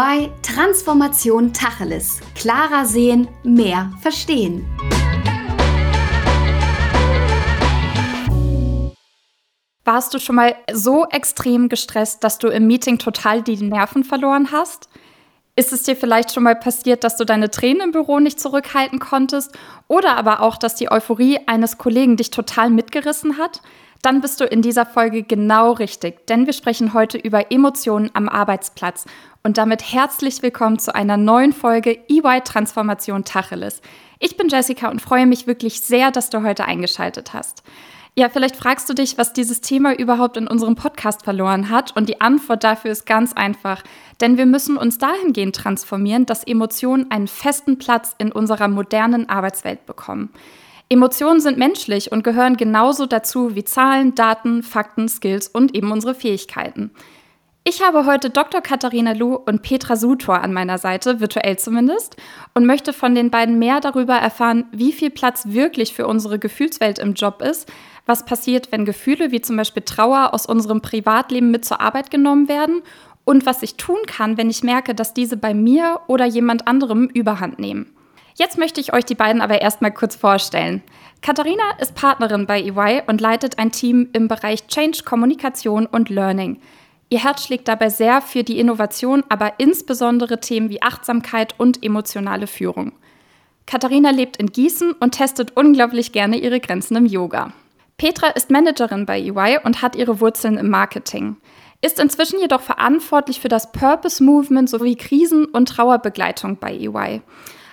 EY Transformation Tacheles. Klarer sehen, mehr verstehen. Warst du schon mal so extrem gestresst, dass du im Meeting total die Nerven verloren hast? Ist es dir vielleicht schon mal passiert, dass du deine Tränen im Büro nicht zurückhalten konntest? Oder aber auch, dass die Euphorie eines Kollegen dich total mitgerissen hat? Dann bist du in dieser Folge genau richtig, denn wir sprechen heute über Emotionen am Arbeitsplatz. Und damit herzlich willkommen zu einer neuen Folge EY Transformation Tacheles. Ich bin Jessica und freue mich wirklich sehr, dass du heute eingeschaltet hast. Ja, vielleicht fragst du dich, was dieses Thema überhaupt in unserem Podcast verloren hat. Und die Antwort dafür ist ganz einfach. Denn wir müssen uns dahingehend transformieren, dass Emotionen einen festen Platz in unserer modernen Arbeitswelt bekommen. Emotionen sind menschlich und gehören genauso dazu wie Zahlen, Daten, Fakten, Skills und eben unsere Fähigkeiten. Ich habe heute Dr. Katharina Lu und Petra Sutor an meiner Seite, virtuell zumindest, und möchte von den beiden mehr darüber erfahren, wie viel Platz wirklich für unsere Gefühlswelt im Job ist, was passiert, wenn Gefühle wie zum Beispiel Trauer aus unserem Privatleben mit zur Arbeit genommen werden und was ich tun kann, wenn ich merke, dass diese bei mir oder jemand anderem überhand nehmen. Jetzt möchte ich euch die beiden aber erstmal kurz vorstellen. Katharina ist Partnerin bei EY und leitet ein Team im Bereich Change, Kommunikation und Learning. Ihr Herz schlägt dabei sehr für die Innovation, aber insbesondere Themen wie Achtsamkeit und emotionale Führung. Katharina lebt in Gießen und testet unglaublich gerne ihre Grenzen im Yoga. Petra ist Managerin bei EY und hat ihre Wurzeln im Marketing. Ist inzwischen jedoch verantwortlich für das Purpose Movement sowie Krisen- und Trauerbegleitung bei EY.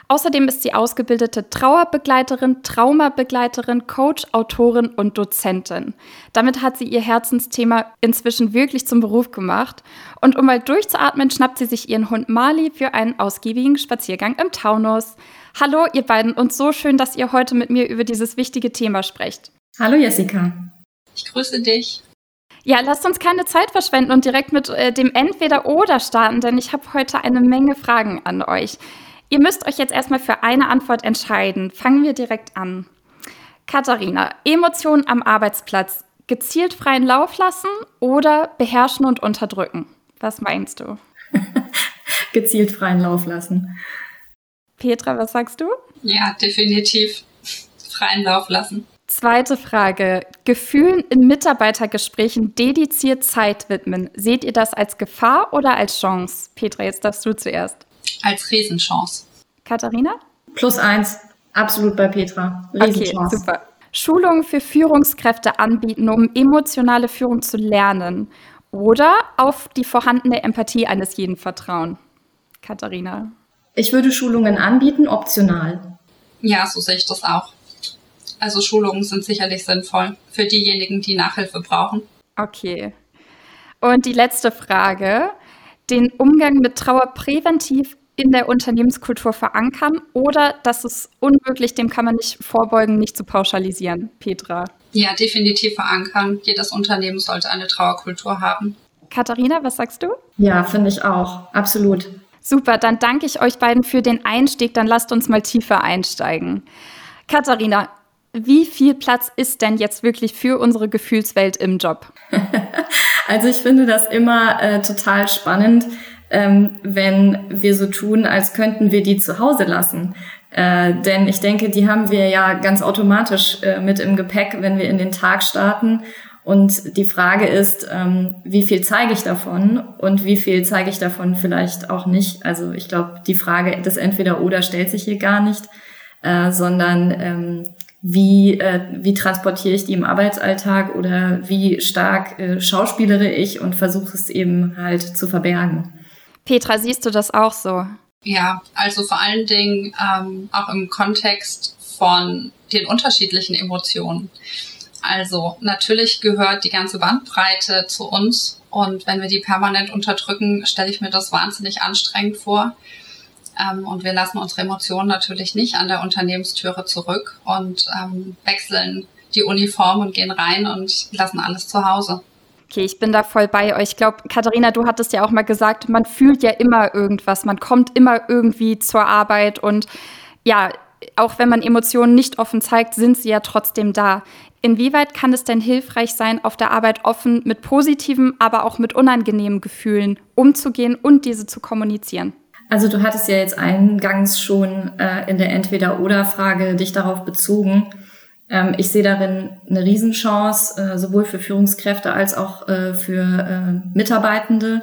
Außerdem ist sie ausgebildete Trauerbegleiterin, Traumabegleiterin, Coach, Autorin und Dozentin. Damit hat sie ihr Herzensthema inzwischen wirklich zum Beruf gemacht. Und um mal durchzuatmen, schnappt sie sich ihren Hund Mali für einen ausgiebigen Spaziergang im Taunus. Hallo ihr beiden und so schön, dass ihr heute mit mir über dieses wichtige Thema sprecht. Hallo Jessica. Ich grüße dich. Ja, lasst uns keine Zeit verschwenden und direkt mit dem Entweder-Oder starten, denn ich habe heute eine Menge Fragen an euch. Ihr müsst euch jetzt erstmal für eine Antwort entscheiden. Fangen wir direkt an. Katharina, Emotionen am Arbeitsplatz. Gezielt freien Lauf lassen oder beherrschen und unterdrücken? Was meinst du? Gezielt freien Lauf lassen. Petra, was sagst du? Ja, definitiv freien Lauf lassen. Zweite Frage. Gefühlen in Mitarbeitergesprächen dediziert Zeit widmen. Seht ihr das als Gefahr oder als Chance? Petra, jetzt darfst du zuerst. Als Riesenchance. Katharina? +1. Absolut bei Petra. Riesenchance. Okay, super. Schulungen für Führungskräfte anbieten, um emotionale Führung zu lernen. Oder auf die vorhandene Empathie eines jeden vertrauen. Katharina? Ich würde Schulungen anbieten, optional. Ja, so sehe ich das auch. Also Schulungen sind sicherlich sinnvoll für diejenigen, die Nachhilfe brauchen. Okay. Und die letzte Frage. Den Umgang mit Trauer präventiv in der Unternehmenskultur verankern oder das ist unmöglich, dem kann man nicht vorbeugen, nicht zu pauschalisieren, Petra? Ja, definitiv verankern. Jedes Unternehmen sollte eine Trauerkultur haben. Katharina, was sagst du? Ja, finde ich auch. Absolut. Super, dann danke ich euch beiden für den Einstieg. Dann lasst uns mal tiefer einsteigen. Katharina, wie viel Platz ist denn jetzt wirklich für unsere Gefühlswelt im Job? Also ich finde das immer total spannend, wenn wir so tun, als könnten wir die zu Hause lassen. Denn ich denke, die haben wir ja ganz automatisch mit im Gepäck, wenn wir in den Tag starten. Und die Frage ist, wie viel zeige ich davon und wie viel zeige ich davon vielleicht auch nicht. Also ich glaube, die Frage des Entweder-Oder stellt sich hier gar nicht, sondern wie transportiere ich die im Arbeitsalltag oder wie stark schauspielere ich und versuche es eben halt zu verbergen. Petra, siehst du das auch so? Ja, also vor allen Dingen auch im Kontext von den unterschiedlichen Emotionen. Also natürlich gehört die ganze Bandbreite zu uns und wenn wir die permanent unterdrücken, stelle ich mir das wahnsinnig anstrengend vor. Und wir lassen unsere Emotionen natürlich nicht an der Unternehmenstüre zurück und wechseln die Uniform und gehen rein und lassen alles zu Hause. Okay, ich bin da voll bei euch. Ich glaube, Katharina, du hattest ja auch mal gesagt, man fühlt ja immer irgendwas, man kommt immer irgendwie zur Arbeit und ja, auch wenn man Emotionen nicht offen zeigt, sind sie ja trotzdem da. Inwieweit kann es denn hilfreich sein, auf der Arbeit offen mit positiven, aber auch mit unangenehmen Gefühlen umzugehen und diese zu kommunizieren? Also du hattest ja jetzt eingangs schon in der Entweder-Oder-Frage dich darauf bezogen. Ich sehe darin eine Riesenchance, sowohl für Führungskräfte als auch für Mitarbeitende,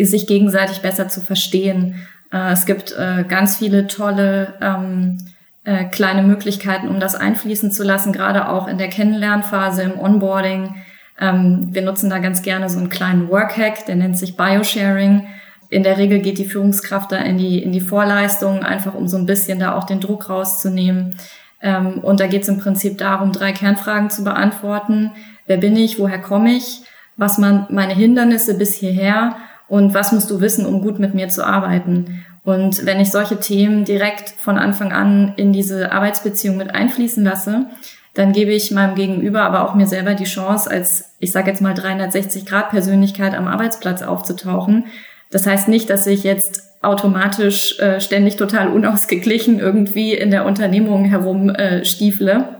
sich gegenseitig besser zu verstehen. Es gibt ganz viele tolle kleine Möglichkeiten, um das einfließen zu lassen, gerade auch in der Kennenlernphase, im Onboarding. Wir nutzen da ganz gerne so einen kleinen Workhack, der nennt sich Bio-Sharing. In der Regel geht die Führungskraft da in die Vorleistung, einfach um so ein bisschen da auch den Druck rauszunehmen. Und da geht es im Prinzip darum, 3 Kernfragen zu beantworten. Wer bin ich? Woher komme ich? Was waren meine Hindernisse bis hierher? Und was musst du wissen, um gut mit mir zu arbeiten? Und wenn ich solche Themen direkt von Anfang an in diese Arbeitsbeziehung mit einfließen lasse, dann gebe ich meinem Gegenüber, aber auch mir selber die Chance, als, ich sage jetzt mal, 360-Grad-Persönlichkeit am Arbeitsplatz aufzutauchen. Das heißt nicht, dass ich jetzt automatisch ständig total unausgeglichen irgendwie in der Unternehmung herumstiefle.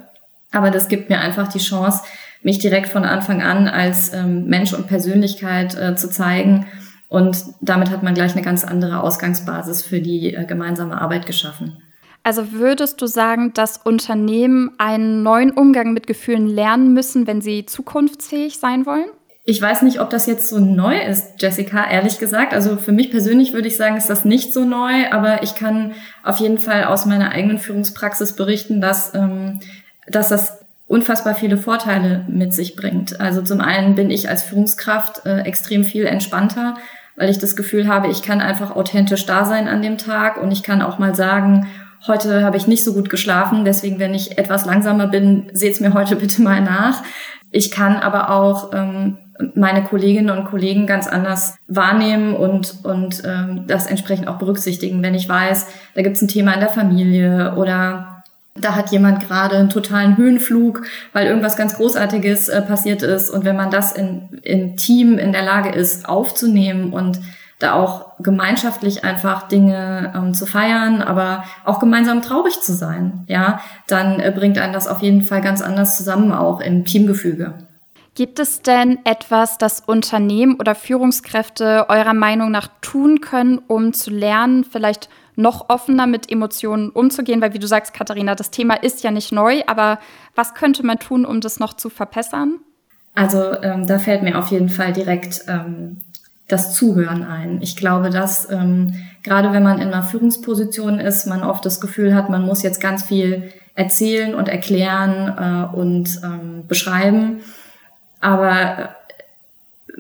Aber das gibt mir einfach die Chance, mich direkt von Anfang an als Mensch und Persönlichkeit zu zeigen. Und damit hat man gleich eine ganz andere Ausgangsbasis für die gemeinsame Arbeit geschaffen. Also würdest du sagen, dass Unternehmen einen neuen Umgang mit Gefühlen lernen müssen, wenn sie zukunftsfähig sein wollen? Ich weiß nicht, ob das jetzt so neu ist, Jessica, ehrlich gesagt. Also für mich persönlich würde ich sagen, ist das nicht so neu. Aber ich kann auf jeden Fall aus meiner eigenen Führungspraxis berichten, dass das unfassbar viele Vorteile mit sich bringt. Also zum einen bin ich als Führungskraft extrem viel entspannter, weil ich das Gefühl habe, ich kann einfach authentisch da sein an dem Tag. Und ich kann auch mal sagen, heute habe ich nicht so gut geschlafen. Deswegen, wenn ich etwas langsamer bin, seht's mir heute bitte mal nach. Ich kann aber auch meine Kolleginnen und Kollegen ganz anders wahrnehmen und das entsprechend auch berücksichtigen, wenn ich weiß, da gibt es ein Thema in der Familie oder da hat jemand gerade einen totalen Höhenflug, weil irgendwas ganz Großartiges passiert ist. Und wenn man das im Team in der Lage ist, aufzunehmen und da auch gemeinschaftlich einfach Dinge zu feiern, aber auch gemeinsam traurig zu sein, ja, dann bringt einen das auf jeden Fall ganz anders zusammen, auch im Teamgefüge. Gibt es denn etwas, das Unternehmen oder Führungskräfte eurer Meinung nach tun können, um zu lernen, vielleicht noch offener mit Emotionen umzugehen? Weil, wie du sagst, Katharina, das Thema ist ja nicht neu, aber was könnte man tun, um das noch zu verbessern? Also da fällt mir auf jeden Fall direkt das Zuhören ein. Ich glaube, dass gerade wenn man in einer Führungsposition ist, man oft das Gefühl hat, man muss jetzt ganz viel erzählen und erklären und beschreiben. Aber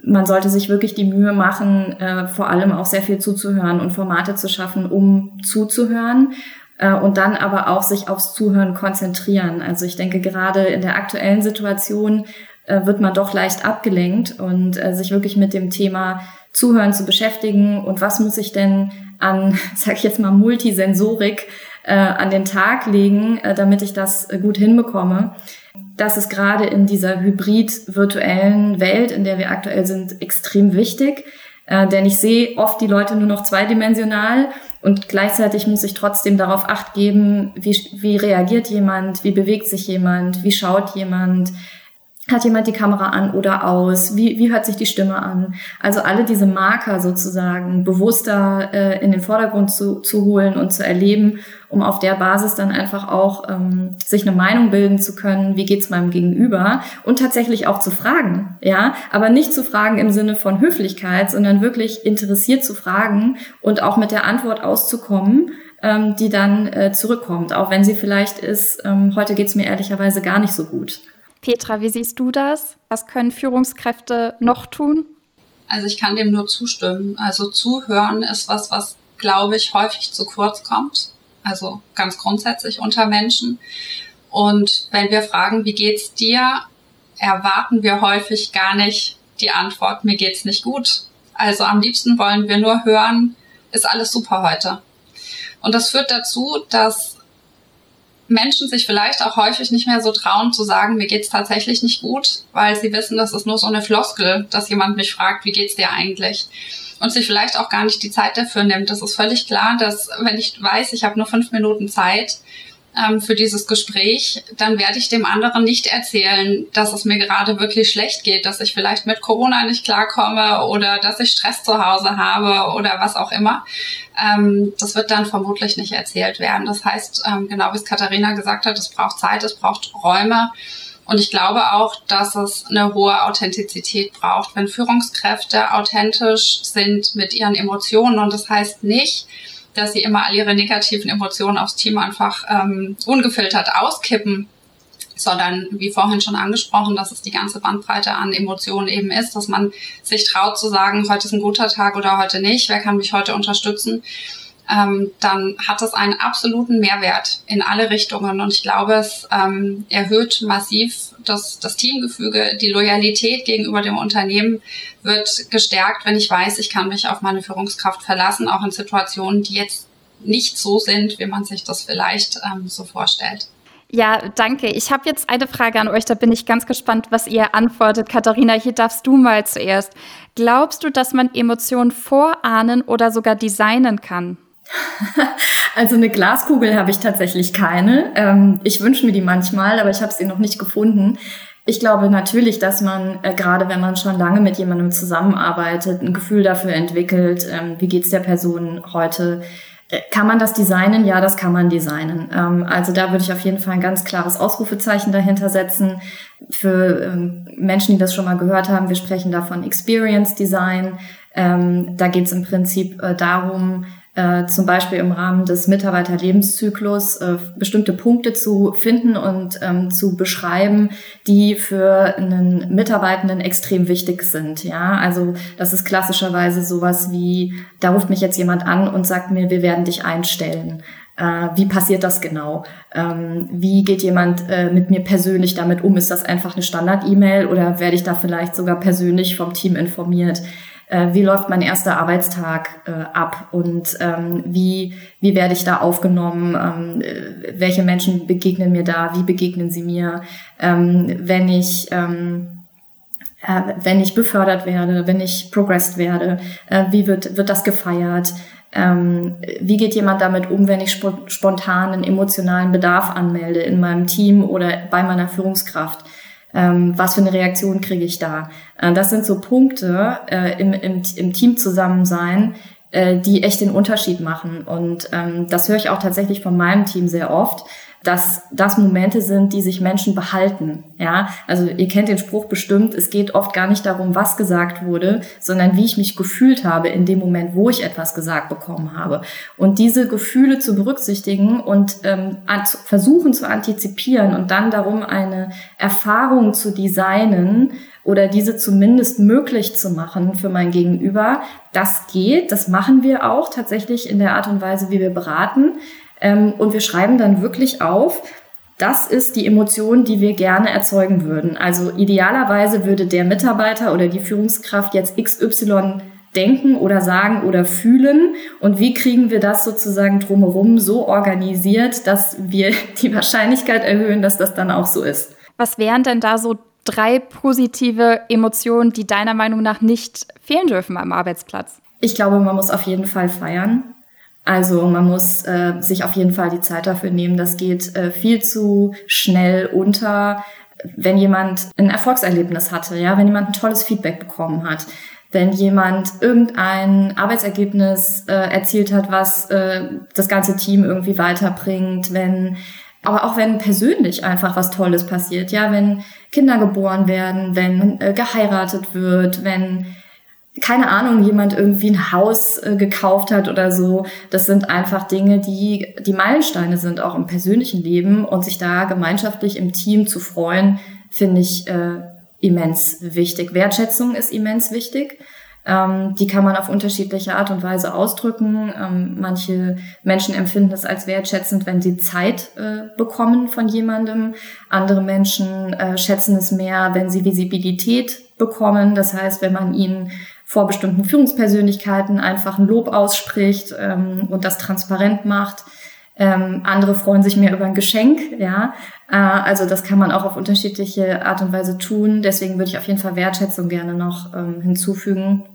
man sollte sich wirklich die Mühe machen, vor allem auch sehr viel zuzuhören und Formate zu schaffen, um zuzuhören und dann aber auch sich aufs Zuhören konzentrieren. Also ich denke, gerade in der aktuellen Situation wird man doch leicht abgelenkt und sich wirklich mit dem Thema Zuhören zu beschäftigen und was muss ich denn an, sag ich jetzt mal, Multisensorik an den Tag legen, damit ich das gut hinbekomme. Das ist gerade in dieser hybrid-virtuellen Welt, in der wir aktuell sind, extrem wichtig. Denn ich sehe oft die Leute nur noch zweidimensional und gleichzeitig muss ich trotzdem darauf Acht geben, wie reagiert jemand, wie bewegt sich jemand, wie schaut jemand, hat jemand die Kamera an oder aus, wie hört sich die Stimme an. Also alle diese Marker sozusagen bewusster in den Vordergrund zu holen und zu erleben, um auf der Basis dann einfach auch sich eine Meinung bilden zu können, wie geht's meinem Gegenüber und tatsächlich auch zu fragen, ja, aber nicht zu fragen im Sinne von Höflichkeit, sondern wirklich interessiert zu fragen und auch mit der Antwort auszukommen, die dann zurückkommt, auch wenn sie vielleicht ist, heute geht's mir ehrlicherweise gar nicht so gut. Petra, wie siehst du das? Was können Führungskräfte noch tun? Also ich kann dem nur zustimmen. Also zuhören ist was, glaube ich, häufig zu kurz kommt. Also ganz grundsätzlich unter Menschen. Und wenn wir fragen, wie geht's dir, erwarten wir häufig gar nicht die Antwort, mir geht's nicht gut. Also am liebsten wollen wir nur hören, ist alles super heute. Und das führt dazu, dass Menschen sich vielleicht auch häufig nicht mehr so trauen zu sagen, mir geht's tatsächlich nicht gut, weil sie wissen, das ist nur so eine Floskel, dass jemand mich fragt, wie geht's dir eigentlich? Und sich vielleicht auch gar nicht die Zeit dafür nimmt. Das ist völlig klar, dass wenn ich weiß, ich habe nur 5 Minuten Zeit, für dieses Gespräch, dann werde ich dem anderen nicht erzählen, dass es mir gerade wirklich schlecht geht, dass ich vielleicht mit Corona nicht klarkomme oder dass ich Stress zu Hause habe oder was auch immer. Das wird dann vermutlich nicht erzählt werden. Das heißt, genau wie es Katharina gesagt hat, es braucht Zeit, es braucht Räume. Und ich glaube auch, dass es eine hohe Authentizität braucht, wenn Führungskräfte authentisch sind mit ihren Emotionen. Und das heißt nicht, dass sie immer all ihre negativen Emotionen aufs Team einfach ungefiltert auskippen, sondern wie vorhin schon angesprochen, dass es die ganze Bandbreite an Emotionen eben ist, dass man sich traut zu sagen, heute ist ein guter Tag oder heute nicht, wer kann mich heute unterstützen, dann hat es einen absoluten Mehrwert in alle Richtungen. Und ich glaube, es erhöht massiv das Teamgefüge, die Loyalität gegenüber dem Unternehmen wird gestärkt, wenn ich weiß, ich kann mich auf meine Führungskraft verlassen, auch in Situationen, die jetzt nicht so sind, wie man sich das vielleicht so vorstellt. Ja, danke. Ich habe jetzt eine Frage an euch, da bin ich ganz gespannt, was ihr antwortet. Katharina, hier darfst du mal zuerst. Glaubst du, dass man Emotionen vorahnen oder sogar designen kann? Also eine Glaskugel habe ich tatsächlich keine. Ich wünsche mir die manchmal, aber ich habe sie noch nicht gefunden. Ich glaube natürlich, dass man, gerade wenn man schon lange mit jemandem zusammenarbeitet, ein Gefühl dafür entwickelt, wie geht's der Person heute? Kann man das designen? Ja, das kann man designen. Also da würde ich auf jeden Fall ein ganz klares Ausrufezeichen dahinter setzen. Für Menschen, die das schon mal gehört haben, wir sprechen da von Experience Design. Da geht's im Prinzip darum, zum Beispiel im Rahmen des Mitarbeiterlebenszyklus bestimmte Punkte zu finden und zu beschreiben, die für einen Mitarbeitenden extrem wichtig sind. Ja, also das ist klassischerweise sowas wie, da ruft mich jetzt jemand an und sagt mir, wir werden dich einstellen. Wie passiert das genau? Wie geht jemand mit mir persönlich damit um? Ist das einfach eine Standard-E-Mail oder werde ich da vielleicht sogar persönlich vom Team informiert? Wie läuft mein erster Arbeitstag ab und wie werde ich da aufgenommen, welche Menschen begegnen mir da, wie begegnen sie mir, wenn ich befördert werde, wenn ich progressed werde, wie wird das gefeiert, wie geht jemand damit um, wenn ich spontan einen emotionalen Bedarf anmelde in meinem Team oder bei meiner Führungskraft. Was für eine Reaktion kriege ich da? Das sind so Punkte im Team zusammensein, die echt den Unterschied machen. Und das höre ich auch tatsächlich von meinem Team sehr oft, dass das Momente sind, die sich Menschen behalten. Ja, also ihr kennt den Spruch bestimmt, es geht oft gar nicht darum, was gesagt wurde, sondern wie ich mich gefühlt habe in dem Moment, wo ich etwas gesagt bekommen habe. Und diese Gefühle zu berücksichtigen und versuchen zu antizipieren und dann darum eine Erfahrung zu designen oder diese zumindest möglich zu machen für mein Gegenüber, das geht, das machen wir auch tatsächlich in der Art und Weise, wie wir beraten. Und wir schreiben dann wirklich auf, das ist die Emotion, die wir gerne erzeugen würden. Also idealerweise würde der Mitarbeiter oder die Führungskraft jetzt XY denken oder sagen oder fühlen. Und wie kriegen wir das sozusagen drumherum so organisiert, dass wir die Wahrscheinlichkeit erhöhen, dass das dann auch so ist. Was wären denn da so 3 positive Emotionen, die deiner Meinung nach nicht fehlen dürfen am Arbeitsplatz? Ich glaube, man muss auf jeden Fall feiern. Also man muss sich auf jeden Fall die Zeit dafür nehmen. Das geht viel zu schnell unter, wenn jemand ein Erfolgserlebnis hatte, ja, wenn jemand ein tolles Feedback bekommen hat, wenn jemand irgendein Arbeitsergebnis erzielt hat, was das ganze Team irgendwie weiterbringt, aber auch wenn persönlich einfach was Tolles passiert, ja, wenn Kinder geboren werden, wenn geheiratet wird, wenn keine Ahnung, jemand irgendwie ein Haus gekauft hat oder so. Das sind einfach Dinge, die Meilensteine sind, auch im persönlichen Leben. Und sich da gemeinschaftlich im Team zu freuen, finde ich immens wichtig. Wertschätzung ist immens wichtig. Die kann man auf unterschiedliche Art und Weise ausdrücken. Manche Menschen empfinden es als wertschätzend, wenn sie Zeit bekommen von jemandem. Andere Menschen schätzen es mehr, wenn sie Visibilität bekommen. Das heißt, wenn man ihnen vor bestimmten Führungspersönlichkeiten einfach ein Lob ausspricht und das transparent macht. Andere freuen sich mehr über ein Geschenk, ja. Also das kann man auch auf unterschiedliche Art und Weise tun. Deswegen würde ich auf jeden Fall Wertschätzung gerne noch hinzufügen.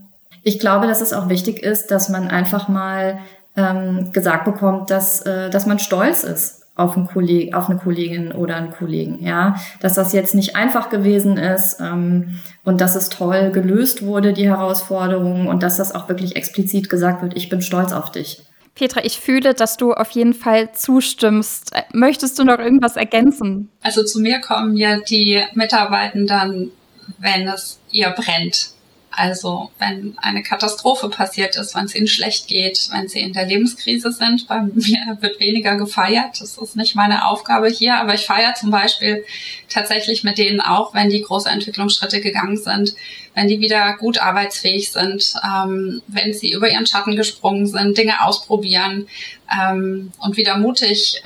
Ich glaube, dass es auch wichtig ist, dass man einfach mal gesagt bekommt, dass man stolz ist auf eine Kollegin oder einen Kollegen, ja, dass das jetzt nicht einfach gewesen ist und dass es toll gelöst wurde, die Herausforderung, und dass das auch wirklich explizit gesagt wird, ich bin stolz auf dich. Petra, ich fühle, dass du auf jeden Fall zustimmst. Möchtest du noch irgendwas ergänzen? Also zu mir kommen ja die Mitarbeitenden, wenn es ihr brennt. Also wenn eine Katastrophe passiert ist, wenn es ihnen schlecht geht, wenn sie in der Lebenskrise sind. Bei mir wird weniger gefeiert. Das ist nicht meine Aufgabe hier, aber ich feiere zum Beispiel tatsächlich mit denen auch, wenn die große Entwicklungsschritte gegangen sind, wenn die wieder gut arbeitsfähig sind, wenn sie über ihren Schatten gesprungen sind, Dinge ausprobieren und wieder mutig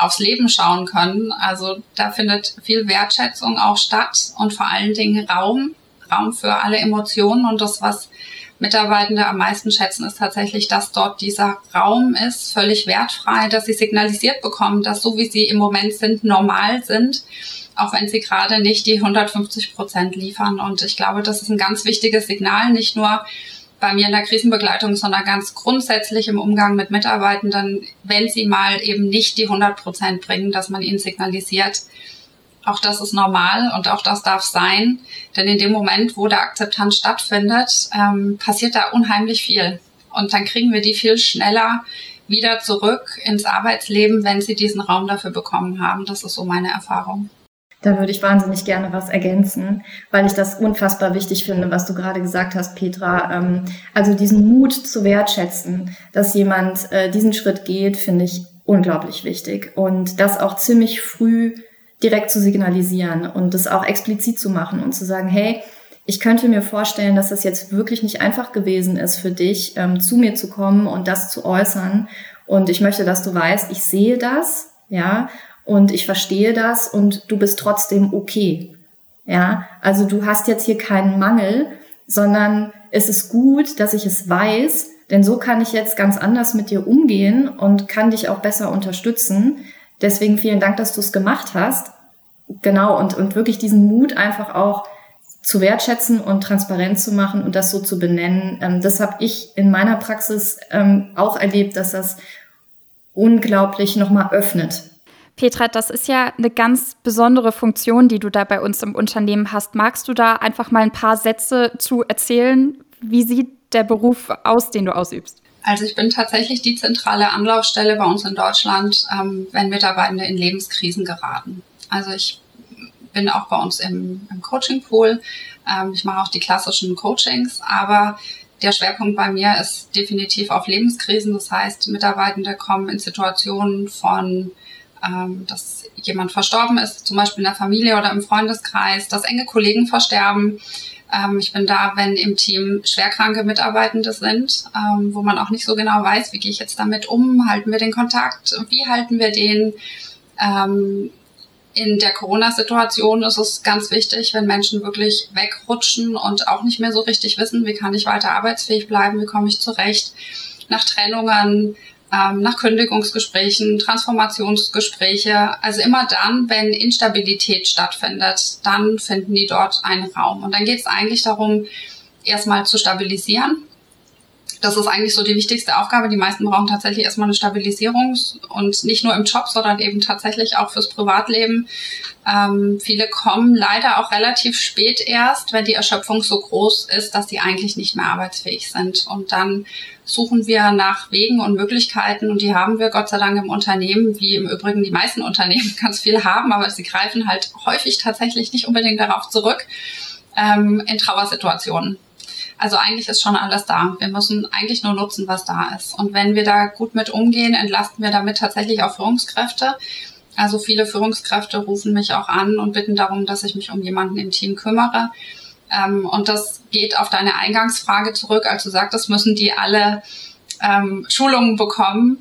aufs Leben schauen können. Also da findet viel Wertschätzung auch statt und vor allen Dingen Raum für alle Emotionen, und das, was Mitarbeitende am meisten schätzen, ist tatsächlich, dass dort dieser Raum ist, völlig wertfrei, dass sie signalisiert bekommen, dass so wie sie im Moment sind, normal sind, auch wenn sie gerade nicht die 150% liefern. Und ich glaube, das ist ein ganz wichtiges Signal, nicht nur bei mir in der Krisenbegleitung, sondern ganz grundsätzlich im Umgang mit Mitarbeitenden, wenn sie mal eben nicht die 100% bringen, dass man ihnen signalisiert, auch das ist normal und auch das darf sein, denn in dem Moment, wo der Akzeptanz stattfindet, passiert da unheimlich viel. Und dann kriegen wir die viel schneller wieder zurück ins Arbeitsleben, wenn sie diesen Raum dafür bekommen haben. Das ist so meine Erfahrung. Da würde ich wahnsinnig gerne was ergänzen, weil ich das unfassbar wichtig finde, was du gerade gesagt hast, Petra. Also diesen Mut zu wertschätzen, dass jemand diesen Schritt geht, finde ich unglaublich wichtig. Und das auch ziemlich früh direkt zu signalisieren und das auch explizit zu machen und zu sagen, hey, ich könnte mir vorstellen, dass das jetzt wirklich nicht einfach gewesen ist für dich, zu mir zu kommen und das zu äußern. Und ich möchte, dass du weißt, ich sehe das, ja, und ich verstehe das und du bist trotzdem okay. Ja, also du hast jetzt hier keinen Mangel, sondern es ist gut, dass ich es weiß, denn so kann ich jetzt ganz anders mit dir umgehen und kann dich auch besser unterstützen. Deswegen vielen Dank, dass du es gemacht hast. Genau, und wirklich diesen Mut einfach auch zu wertschätzen und transparent zu machen und das so zu benennen. Das habe ich in meiner Praxis auch erlebt, dass das unglaublich nochmal öffnet. Petra, das ist ja eine ganz besondere Funktion, die du da bei uns im Unternehmen hast. Magst du da einfach mal ein paar Sätze zu erzählen? Wie sieht der Beruf aus, den du ausübst? Also ich bin tatsächlich die zentrale Anlaufstelle bei uns in Deutschland, wenn Mitarbeitende in Lebenskrisen geraten. Also ich bin auch bei uns im Coaching-Pool. Ich mache auch die klassischen Coachings, aber der Schwerpunkt bei mir ist definitiv auf Lebenskrisen. Das heißt, Mitarbeitende kommen in Situationen von, dass jemand verstorben ist, zum Beispiel in der Familie oder im Freundeskreis, dass enge Kollegen versterben. Ich bin da, wenn im Team schwerkranke Mitarbeitende sind, wo man auch nicht so genau weiß, wie gehe ich jetzt damit um, halten wir den Kontakt, wie halten wir den. In der Corona-Situation ist es ganz wichtig, wenn Menschen wirklich wegrutschen und auch nicht mehr so richtig wissen, wie kann ich weiter arbeitsfähig bleiben, wie komme ich zurecht, nach Trennungen, nach Kündigungsgesprächen, Transformationsgespräche, also immer dann, wenn Instabilität stattfindet, dann finden die dort einen Raum. Und dann geht es eigentlich darum, erstmal zu stabilisieren. Das ist eigentlich so die wichtigste Aufgabe. Die meisten brauchen tatsächlich erstmal eine Stabilisierung und nicht nur im Job, sondern eben tatsächlich auch fürs Privatleben. Viele kommen leider auch relativ spät erst, wenn die Erschöpfung so groß ist, dass sie eigentlich nicht mehr arbeitsfähig sind. Und dann suchen wir nach Wegen und Möglichkeiten, und die haben wir Gott sei Dank im Unternehmen, wie im Übrigen die meisten Unternehmen ganz viel haben, aber sie greifen halt häufig tatsächlich nicht unbedingt darauf zurück, in Trauersituationen. Also eigentlich ist schon alles da. Wir müssen eigentlich nur nutzen, was da ist. Und wenn wir da gut mit umgehen, entlasten wir damit tatsächlich auch Führungskräfte. Also viele Führungskräfte rufen mich auch an und bitten darum, dass ich mich um jemanden im Team kümmere. Und das geht auf deine Eingangsfrage zurück, als du sagtest, müssen die alle Schulungen bekommen.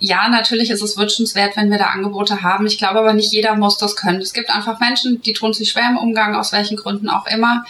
Ja, natürlich ist es wünschenswert, wenn wir da Angebote haben. Ich glaube aber nicht jeder muss das können. Es gibt einfach Menschen, die tun sich schwer im Umgang, aus welchen Gründen auch immer.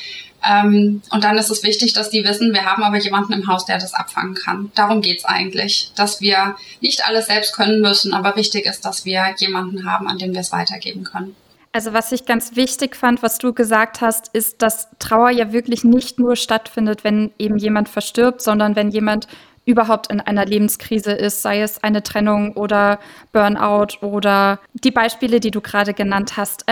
Und dann ist es wichtig, dass die wissen, wir haben aber jemanden im Haus, der das abfangen kann. Darum geht's eigentlich, dass wir nicht alles selbst können müssen, aber wichtig ist, dass wir jemanden haben, an den wir es weitergeben können. Also was ich ganz wichtig fand, was du gesagt hast, ist, dass Trauer ja wirklich nicht nur stattfindet, wenn eben jemand verstirbt, sondern wenn jemand überhaupt in einer Lebenskrise ist, sei es eine Trennung oder Burnout oder die Beispiele, die du gerade genannt hast.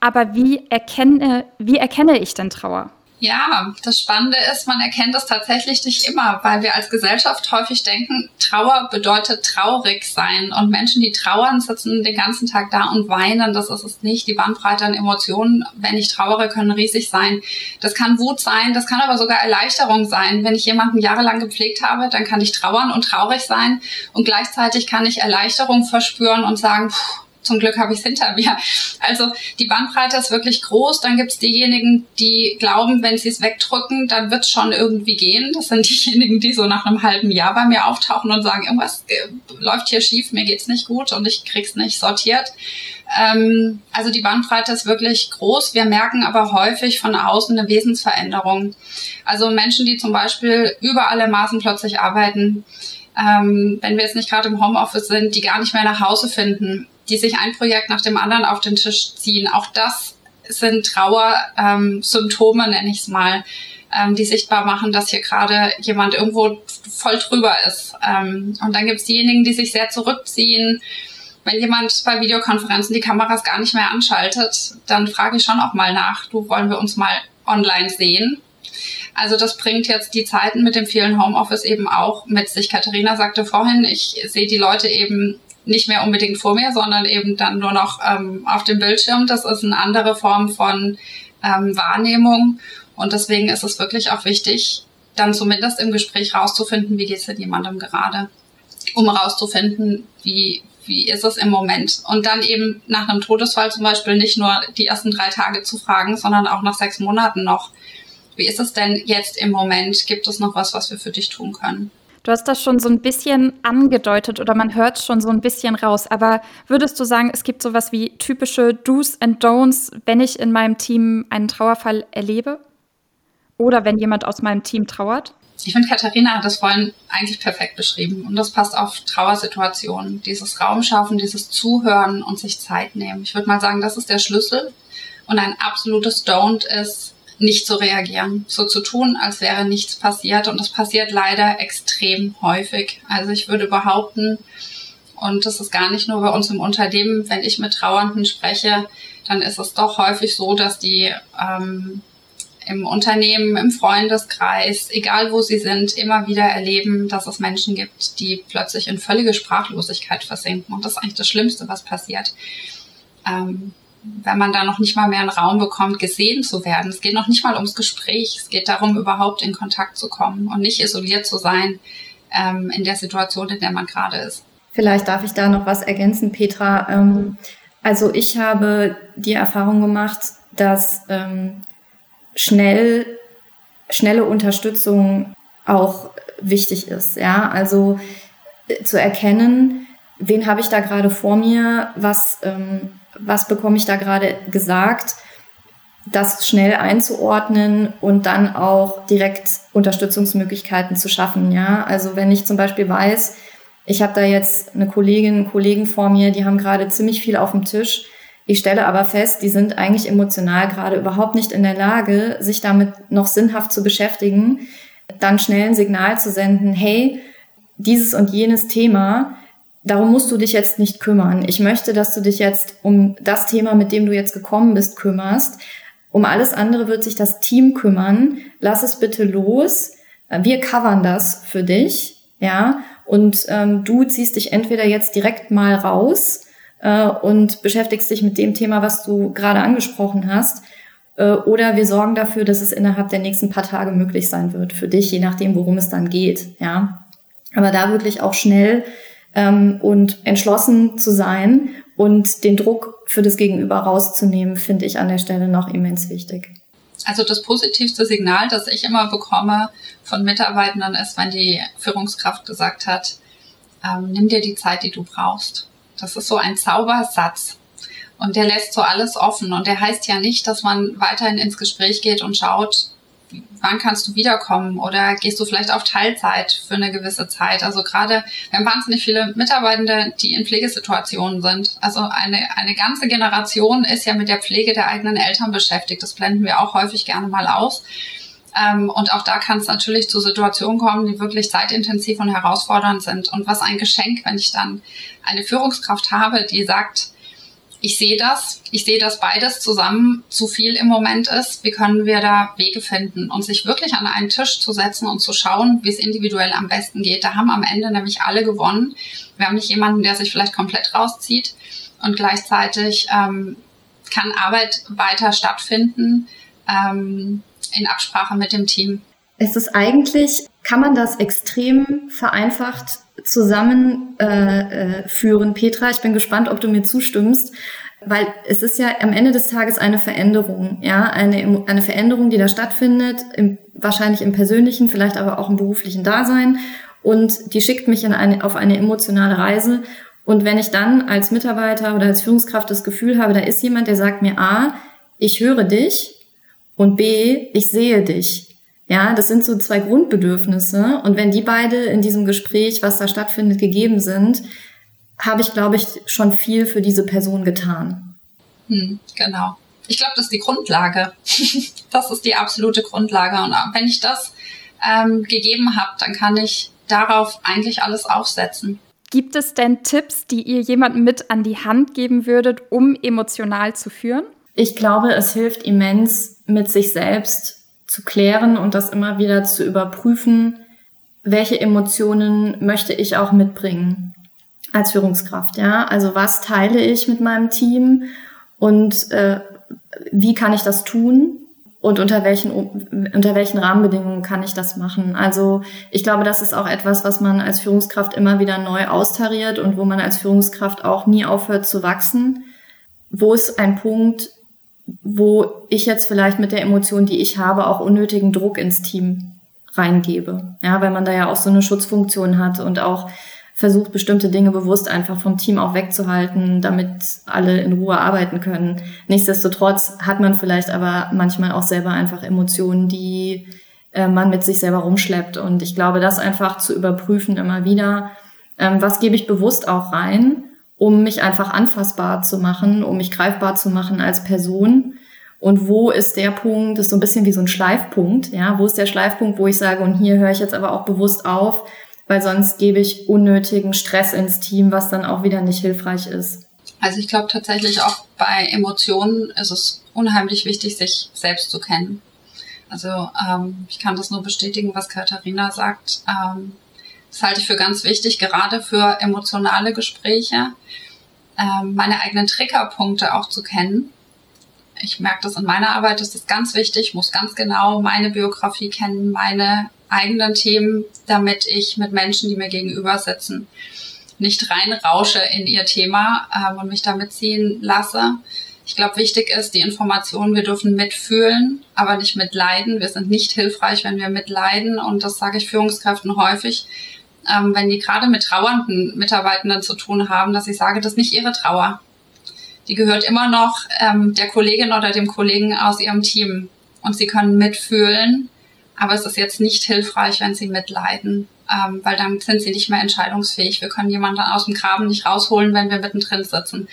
Aber wie erkenne ich denn Trauer? Ja, das Spannende ist, man erkennt es tatsächlich nicht immer, weil wir als Gesellschaft häufig denken, Trauer bedeutet traurig sein. Und Menschen, die trauern, sitzen den ganzen Tag da und weinen. Das ist es nicht. Die Bandbreite an Emotionen, wenn ich trauere, können riesig sein. Das kann Wut sein, das kann aber sogar Erleichterung sein. Wenn ich jemanden jahrelang gepflegt habe, dann kann ich trauern und traurig sein. Und gleichzeitig kann ich Erleichterung verspüren und sagen, puh, zum Glück habe ich es hinter mir. Also die Bandbreite ist wirklich groß. Dann gibt es diejenigen, die glauben, wenn sie es wegdrücken, dann wird es schon irgendwie gehen. Das sind diejenigen, die so nach einem halben Jahr bei mir auftauchen und sagen, irgendwas läuft hier schief, mir geht's nicht gut und ich krieg's nicht sortiert. Also die Bandbreite ist wirklich groß. Wir merken aber häufig von außen eine Wesensveränderung. Also Menschen, die zum Beispiel über alle Maßen plötzlich arbeiten, wenn wir jetzt nicht gerade im Homeoffice sind, die gar nicht mehr nach Hause finden, die sich ein Projekt nach dem anderen auf den Tisch ziehen. Auch das sind Trauersymptome, nenne ich es mal, die sichtbar machen, dass hier gerade jemand irgendwo voll drüber ist. Und dann gibt es diejenigen, die sich sehr zurückziehen. Wenn jemand bei Videokonferenzen die Kameras gar nicht mehr anschaltet, dann frage ich schon auch mal nach, du, wollen wir uns mal online sehen? Also das bringt jetzt die Zeiten mit dem vielen Homeoffice eben auch mit sich. Katharina sagte vorhin, ich sehe die Leute eben nicht mehr unbedingt vor mir, sondern eben dann nur noch auf dem Bildschirm. Das ist eine andere Form von Wahrnehmung. Und deswegen ist es wirklich auch wichtig, dann zumindest im Gespräch rauszufinden, wie geht es denn jemandem gerade, um rauszufinden, wie ist es im Moment. Und dann eben nach einem Todesfall zum Beispiel nicht nur die ersten 3 Tage zu fragen, sondern auch nach 6 Monaten noch, wie ist es denn jetzt im Moment? Gibt es noch was, was wir für dich tun können? Du hast das schon so ein bisschen angedeutet oder man hört schon so ein bisschen raus. Aber würdest du sagen, es gibt sowas wie typische Do's and Don'ts, wenn ich in meinem Team einen Trauerfall erlebe? Oder wenn jemand aus meinem Team trauert? Ich finde, Katharina hat das vorhin eigentlich perfekt beschrieben. Und das passt auf Trauersituationen. Dieses Raum schaffen, dieses Zuhören und sich Zeit nehmen. Ich würde mal sagen, das ist der Schlüssel. Und ein absolutes Don't ist, nicht zu reagieren, so zu tun, als wäre nichts passiert. Und das passiert leider extrem häufig. Also ich würde behaupten, und das ist gar nicht nur bei uns im Unternehmen, wenn ich mit Trauernden spreche, dann ist es doch häufig so, dass die im Unternehmen, im Freundeskreis, egal wo sie sind, immer wieder erleben, dass es Menschen gibt, die plötzlich in völlige Sprachlosigkeit versinken. Und das ist eigentlich das Schlimmste, was passiert. Wenn man da noch nicht mal mehr einen Raum bekommt, gesehen zu werden. Es geht noch nicht mal ums Gespräch. Es geht darum, überhaupt in Kontakt zu kommen und nicht isoliert zu sein in der Situation, in der man gerade ist. Vielleicht darf ich da noch was ergänzen, Petra. Also ich habe die Erfahrung gemacht, dass schnelle Unterstützung auch wichtig ist. Ja? Also zu erkennen, wen habe ich da gerade vor mir, was bekomme ich da gerade gesagt, das schnell einzuordnen und dann auch direkt Unterstützungsmöglichkeiten zu schaffen. Ja? Also wenn ich zum Beispiel weiß, ich habe da jetzt eine Kollegin, einen Kollegen vor mir, die haben gerade ziemlich viel auf dem Tisch. Ich stelle aber fest, die sind eigentlich emotional gerade überhaupt nicht in der Lage, sich damit noch sinnhaft zu beschäftigen, dann schnell ein Signal zu senden, hey, dieses und jenes Thema, darum musst du dich jetzt nicht kümmern. Ich möchte, dass du dich jetzt um das Thema, mit dem du jetzt gekommen bist, kümmerst. Um alles andere wird sich das Team kümmern. Lass es bitte los. Wir covern das für dich, ja. Und du ziehst dich entweder jetzt direkt mal raus und beschäftigst dich mit dem Thema, was du gerade angesprochen hast, oder wir sorgen dafür, dass es innerhalb der nächsten paar Tage möglich sein wird für dich, je nachdem, worum es dann geht, ja. Aber da wirklich auch schnell und entschlossen zu sein und den Druck für das Gegenüber rauszunehmen, finde ich an der Stelle noch immens wichtig. Also das positivste Signal, das ich immer bekomme von Mitarbeitenden ist, wenn die Führungskraft gesagt hat, nimm dir die Zeit, die du brauchst. Das ist so ein Zaubersatz. Und der lässt so alles offen. Und der heißt ja nicht, dass man weiterhin ins Gespräch geht und schaut, wann kannst du wiederkommen oder gehst du vielleicht auf Teilzeit für eine gewisse Zeit? Also gerade, wir haben wahnsinnig viele Mitarbeitende, die in Pflegesituationen sind. Also eine ganze Generation ist ja mit der Pflege der eigenen Eltern beschäftigt. Das blenden wir auch häufig gerne mal aus. Und auch da kann es natürlich zu Situationen kommen, die wirklich zeitintensiv und herausfordernd sind. Und was ein Geschenk, wenn ich dann eine Führungskraft habe, die sagt, ich sehe, dass beides zusammen zu viel im Moment ist. Wie können wir da Wege finden? Und sich wirklich an einen Tisch zu setzen und zu schauen, wie es individuell am besten geht. Da haben am Ende nämlich alle gewonnen. Wir haben nicht jemanden, der sich vielleicht komplett rauszieht. Und gleichzeitig kann Arbeit weiter stattfinden in Absprache mit dem Team. Es ist eigentlich, kann man das extrem vereinfacht zusammenführen. Petra, ich bin gespannt, ob du mir zustimmst, weil es ist ja am Ende des Tages eine Veränderung, ja, eine Veränderung, die da stattfindet, wahrscheinlich im persönlichen, vielleicht aber auch im beruflichen Dasein, und die schickt mich auf eine emotionale Reise. Und wenn ich dann als Mitarbeiter oder als Führungskraft das Gefühl habe, da ist jemand, der sagt mir A, ich höre dich, und B, ich sehe dich. Ja, das sind so zwei Grundbedürfnisse, und wenn die beide in diesem Gespräch, was da stattfindet, gegeben sind, habe ich, glaube ich, schon viel für diese Person getan. Genau. Ich glaube, das ist die Grundlage. Das ist die absolute Grundlage, und wenn ich das gegeben habe, dann kann ich darauf eigentlich alles aufsetzen. Gibt es denn Tipps, die ihr jemandem mit an die Hand geben würdet, um emotional zu führen? Ich glaube, es hilft immens, mit sich selbst zu klären und das immer wieder zu überprüfen, welche Emotionen möchte ich auch mitbringen als Führungskraft, ja? Also was teile ich mit meinem Team und wie kann ich das tun und unter welchen Rahmenbedingungen kann ich das machen? Also ich glaube, das ist auch etwas, was man als Führungskraft immer wieder neu austariert und wo man als Führungskraft auch nie aufhört zu wachsen. Wo ist ein Punkt, wo ich jetzt vielleicht mit der Emotion, die ich habe, auch unnötigen Druck ins Team reingebe. Ja, weil man da ja auch so eine Schutzfunktion hat und auch versucht, bestimmte Dinge bewusst einfach vom Team auch wegzuhalten, damit alle in Ruhe arbeiten können. Nichtsdestotrotz hat man vielleicht aber manchmal auch selber einfach Emotionen, die man mit sich selber rumschleppt. Und ich glaube, das einfach zu überprüfen immer wieder, was gebe ich bewusst auch rein, um mich einfach anfassbar zu machen, um mich greifbar zu machen als Person. Und wo ist der Punkt, das ist so ein bisschen wie so ein Schleifpunkt, ja, wo ist der Schleifpunkt, wo ich sage, und hier höre ich jetzt aber auch bewusst auf, weil sonst gebe ich unnötigen Stress ins Team, was dann auch wieder nicht hilfreich ist. Also ich glaube tatsächlich auch bei Emotionen ist es unheimlich wichtig, sich selbst zu kennen. Also ich kann das nur bestätigen, was Katharina sagt. Das halte ich für ganz wichtig, gerade für emotionale Gespräche, meine eigenen Triggerpunkte auch zu kennen. Ich merke das in meiner Arbeit, das ist ganz wichtig. Ich muss ganz genau meine Biografie kennen, meine eigenen Themen, damit ich mit Menschen, die mir gegenüber sitzen, nicht reinrausche in ihr Thema und mich da mitziehen lasse. Ich glaube, wichtig ist die Information, wir dürfen mitfühlen, aber nicht mitleiden. Wir sind nicht hilfreich, wenn wir mitleiden, und das sage ich Führungskräften häufig, wenn die gerade mit trauernden Mitarbeitenden zu tun haben, dass ich sage, das ist nicht ihre Trauer. Die gehört immer noch der Kollegin oder dem Kollegen aus ihrem Team. Und sie können mitfühlen, aber es ist jetzt nicht hilfreich, wenn sie mitleiden, weil dann sind sie nicht mehr entscheidungsfähig. Wir können jemanden aus dem Graben nicht rausholen, wenn wir mittendrin sitzen.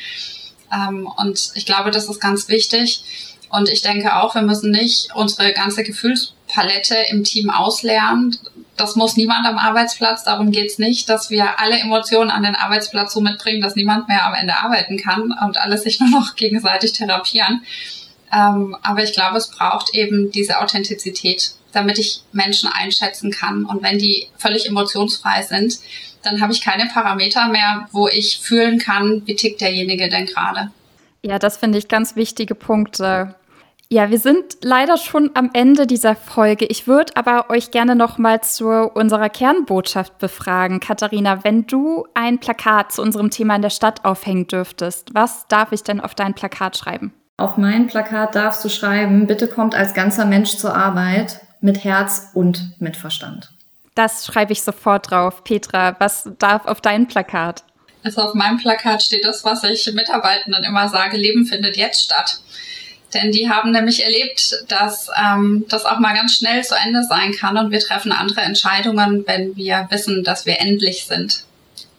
Und ich glaube, das ist ganz wichtig. Und ich denke auch, wir müssen nicht unsere ganze Gefühlspalette im Team ausleeren. Das muss niemand am Arbeitsplatz, darum geht's nicht, dass wir alle Emotionen an den Arbeitsplatz so mitbringen, dass niemand mehr am Ende arbeiten kann und alle sich nur noch gegenseitig therapieren. Aber ich glaube, es braucht eben diese Authentizität, damit ich Menschen einschätzen kann. Und wenn die völlig emotionsfrei sind, dann habe ich keine Parameter mehr, wo ich fühlen kann, wie tickt derjenige denn gerade. Ja, das finde ich ganz wichtige Punkte. Ja, wir sind leider schon am Ende dieser Folge. Ich würde aber euch gerne noch mal zu unserer Kernbotschaft befragen. Katharina, wenn du ein Plakat zu unserem Thema in der Stadt aufhängen dürftest, was darf ich denn auf dein Plakat schreiben? Auf mein Plakat darfst du schreiben, bitte kommt als ganzer Mensch zur Arbeit, mit Herz und mit Verstand. Das schreibe ich sofort drauf. Petra, was darf auf dein Plakat? Also auf meinem Plakat steht das, was ich Mitarbeitenden immer sage, Leben findet jetzt statt. Denn die haben nämlich erlebt, dass das auch mal ganz schnell zu Ende sein kann, und wir treffen andere Entscheidungen, wenn wir wissen, dass wir endlich sind.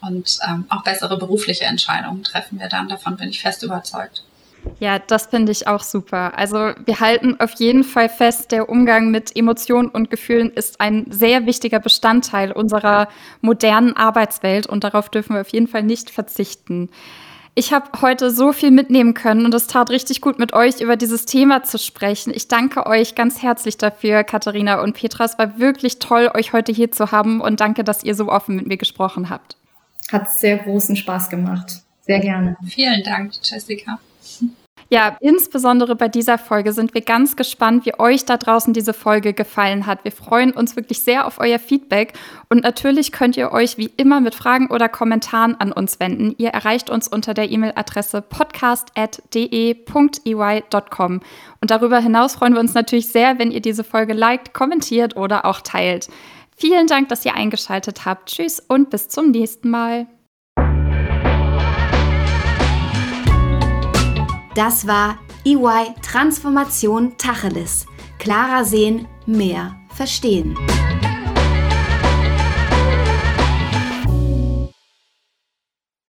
Und auch bessere berufliche Entscheidungen treffen wir dann, davon bin ich fest überzeugt. Ja, das finde ich auch super. Also wir halten auf jeden Fall fest, der Umgang mit Emotionen und Gefühlen ist ein sehr wichtiger Bestandteil unserer modernen Arbeitswelt und darauf dürfen wir auf jeden Fall nicht verzichten. Ich habe heute so viel mitnehmen können und es tat richtig gut, mit euch über dieses Thema zu sprechen. Ich danke euch ganz herzlich dafür, Katharina und Petra. Es war wirklich toll, euch heute hier zu haben und danke, dass ihr so offen mit mir gesprochen habt. Hat sehr großen Spaß gemacht. Sehr gerne. Vielen Dank, Jessica. Ja, insbesondere bei dieser Folge sind wir ganz gespannt, wie euch da draußen diese Folge gefallen hat. Wir freuen uns wirklich sehr auf euer Feedback und natürlich könnt ihr euch wie immer mit Fragen oder Kommentaren an uns wenden. Ihr erreicht uns unter der E-Mail-Adresse podcast@de.ey.com. Und darüber hinaus freuen wir uns natürlich sehr, wenn ihr diese Folge liked, kommentiert oder auch teilt. Vielen Dank, dass ihr eingeschaltet habt. Tschüss und bis zum nächsten Mal. Das war EY Transformation Tacheles. Klarer sehen, mehr verstehen.